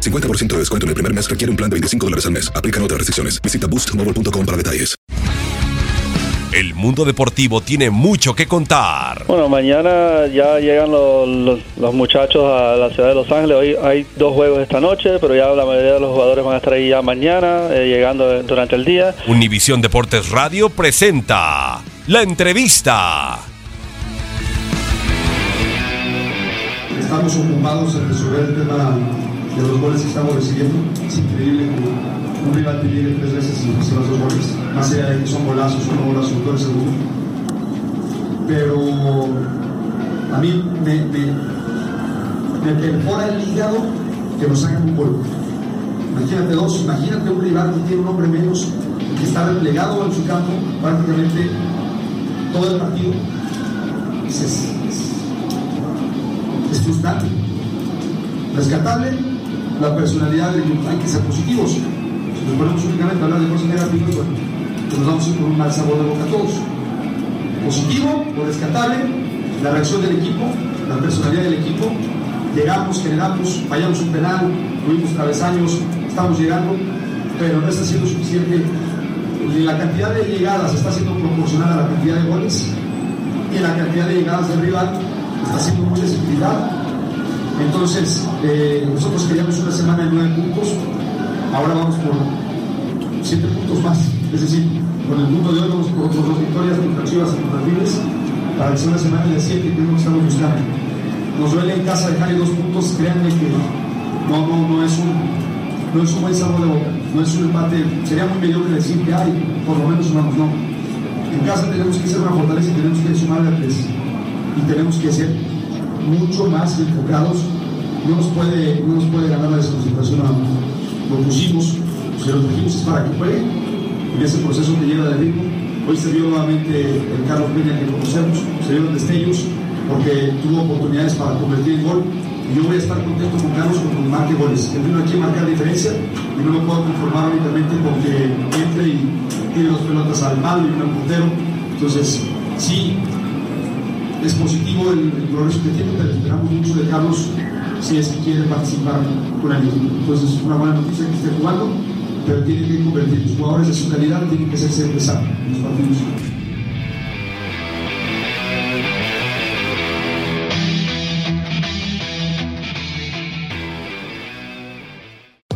50% de descuento en el primer mes requiere un plan de $25 al mes. Aplican otras restricciones. Visita boostmobile.com para detalles. El mundo deportivo tiene mucho que contar. Bueno, mañana ya llegan los muchachos a la ciudad de Los Ángeles. Hoy hay 2 juegos esta noche, pero ya la mayoría de los jugadores van a estar ahí ya mañana, llegando durante el día. Univisión Deportes Radio presenta La Entrevista. Estamos ocupados en resolver el tema de los goles que estamos recibiendo. Es increíble como un rival te llegue 3 veces y hace los 2 goles. Más allá de que son golazos, son golazos, todo el segundo. Pero a mí me perfora el hígado que nos saquen un gol. Imagínate 2, imagínate un rival que tiene un hombre menos, que está replegado en su campo prácticamente todo el partido. Es frustrante. Rescatable la personalidad del grupo, hay que ser positivos. Si nos ponemos únicamente a hablar de cosas negativas, bueno, nos vamos a ir con un mal sabor de boca a todos. Positivo o rescatable, la reacción del equipo, la personalidad del equipo, llegamos, generamos, fallamos un penal, tuvimos travesaños, estamos llegando, pero no está siendo suficiente. La cantidad de llegadas está siendo proporcional a la cantidad de goles y la cantidad de llegadas del rival está siendo muy desequilibrada. Entonces, nosotros queríamos una semana de 9 puntos, ahora vamos por 7 puntos más. Es decir, con el punto de hoy vamos por 2 victorias contra Chivas y contra Tigres, para que sea una semana de 7, que es lo que estamos buscando. Nos duele en casa dejar 2 puntos, créanme que no es un buen sabor de boca, no es un empate. Sería muy mediocre decir que hay, por lo menos sumamos, no. En casa tenemos que ser una fortaleza y tenemos que sumar a 3. Y tenemos que ser mucho más enfocados. No nos puede ganar la desconcentración. Lo pusimos, se lo trajimos para que juegue en ese proceso que lleva del ritmo. Hoy se vio nuevamente el Carlos Peña que conocemos, se vieron destellos porque tuvo oportunidades para convertir en gol. Y yo voy a estar contento con Carlos cuando me marque goles. Él vino aquí a marcar diferencia y no me puedo conformar únicamente con que entre y tire 2 pelotas al malo y un portero. Entonces, sí, es positivo el progreso que tiene, pero esperamos mucho de Carlos si es que quiere participar con el equipo. Entonces es una buena noticia que esté jugando, pero tiene que convertir los jugadores de su calidad, tienen que hacerse empezar en los partidos.